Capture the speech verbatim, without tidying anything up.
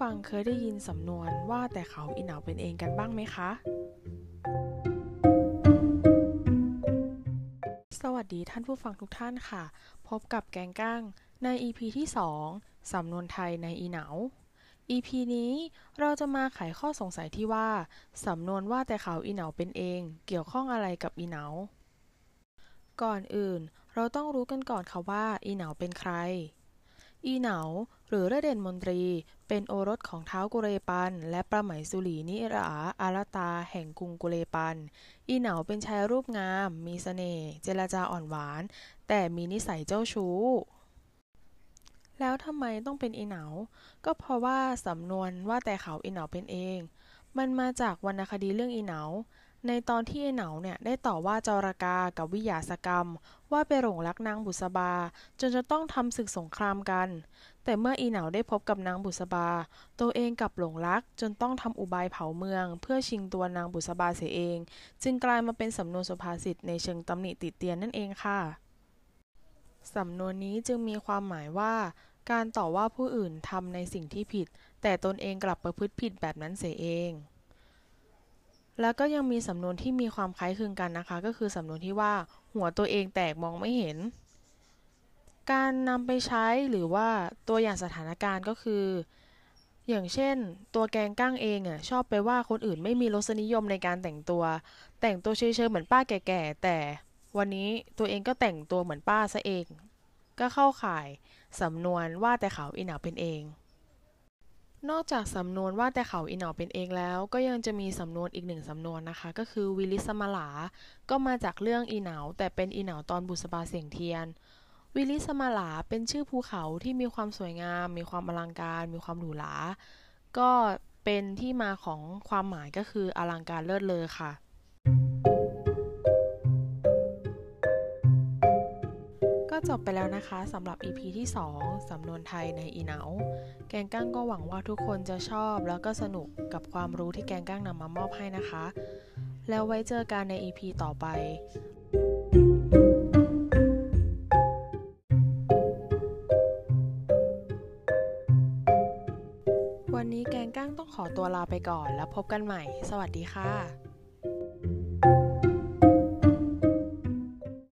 ฟังเคยได้ยินสำนวนว่าแต่เขาอีเหนาเป็นเองกันบ้างไหมคะสวัสดีท่านผู้ฟังทุกท่านค่ะพบกับแกงก้างใน อี พี ที่สองสำนวนไทยในอีเหนา อี พี นี้เราจะมาไขข้อสงสัยที่ว่าสำนวนว่าแต่เขาอีเหนาเป็นเองเกี่ยวข้องอะไรกับอีเหนาก่อนอื่นเราต้องรู้กันก่อนค่ะว่าอีเหนาเป็นใครอีเหนาหรือระเด่นมนตรีเป็นโอรสของท้าวกุเรปันและประไหมสุรีนิราอาราตาแห่งกรุงกุเรปันอีเหนาเป็นชายรูปงามมีเสน่ห์เจรจาอ่อนหวานแต่มีนิสัยเจ้าชู้แล้วทำไมต้องเป็นอีเหนาก็เพราะว่าสำนวนว่าแต่เขาอีเหนาเป็นเองมันมาจากวรรณคดีเรื่องอีเหนาในตอนที่อีเหนาเนี่ยได้ต่อว่าจารกากับวิหยาสกรรมว่าไปหลงรักนางบุษบาจนจะต้องทำศึกสงครามกันแต่เมื่ออีเหนาได้พบกับนางบุษบาตัวเองกลับหลงรักจนต้องทำอุบายเผาเมืองเพื่อชิงตัวนางบุษบาเสียเองจึงกลายมาเป็นสำนวนสุภาษิตในเชิงตำหนิติเตียนนั่นเองค่ะสำนวนนี้จึงมีความหมายว่าการต่อว่าผู้อื่นทำในสิ่งที่ผิดแต่ตนเองกลับประพฤติผิดแบบนั้นเสียเองแล้วก็ยังมีสำนวนที่มีความคล้ายคลึงกันนะคะก็คือสำนวนที่ว่าหัวตัวเองแตกมองไม่เห็นการนำไปใช้หรือว่าตัวอย่างสถานการณ์ก็คืออย่างเช่นตัวแกงก้างเองอ่ะชอบไปว่าคนอื่นไม่มีรสนิยมในการแต่งตัวแต่งตัวเชยๆเหมือนป้าแก่ๆแต่วันนี้ตัวเองก็แต่งตัวเหมือนป้าซะเองก็เข้าข่ายสำนวนว่าแต่เขาอีเหนาเป็นเองนอกจากสำนวนว่าแต่เขาอีเหนาเป็นเองแล้วก็ยังจะมีสำนวนอีกหนึ่งสำนวนนะคะก็คือวิลิสมลาก็มาจากเรื่องอีเหนาแต่เป็นอีเหนาตอนบุษบาเสียงเทียนวิลิสมลาเป็นชื่อภูเขาที่มีความสวยงามมีความอลังการมีความหรูหราก็เป็นที่มาของความหมายก็คืออลังการเลิศเลอค่ะจบไปแล้วนะคะสำหรับ อี พี ที่สองสำนวนไทยในอีเหนาแกงก้างก็หวังว่าทุกคนจะชอบแล้วก็สนุกกับความรู้ที่แกงก้างนำมามอบให้นะคะแล้วไว้เจอกันใน อี พี ต่อไปวันนี้แกงก้างต้องขอตัวลาไปก่อนแล้วพบกันใหม่สวัสดีค่ะ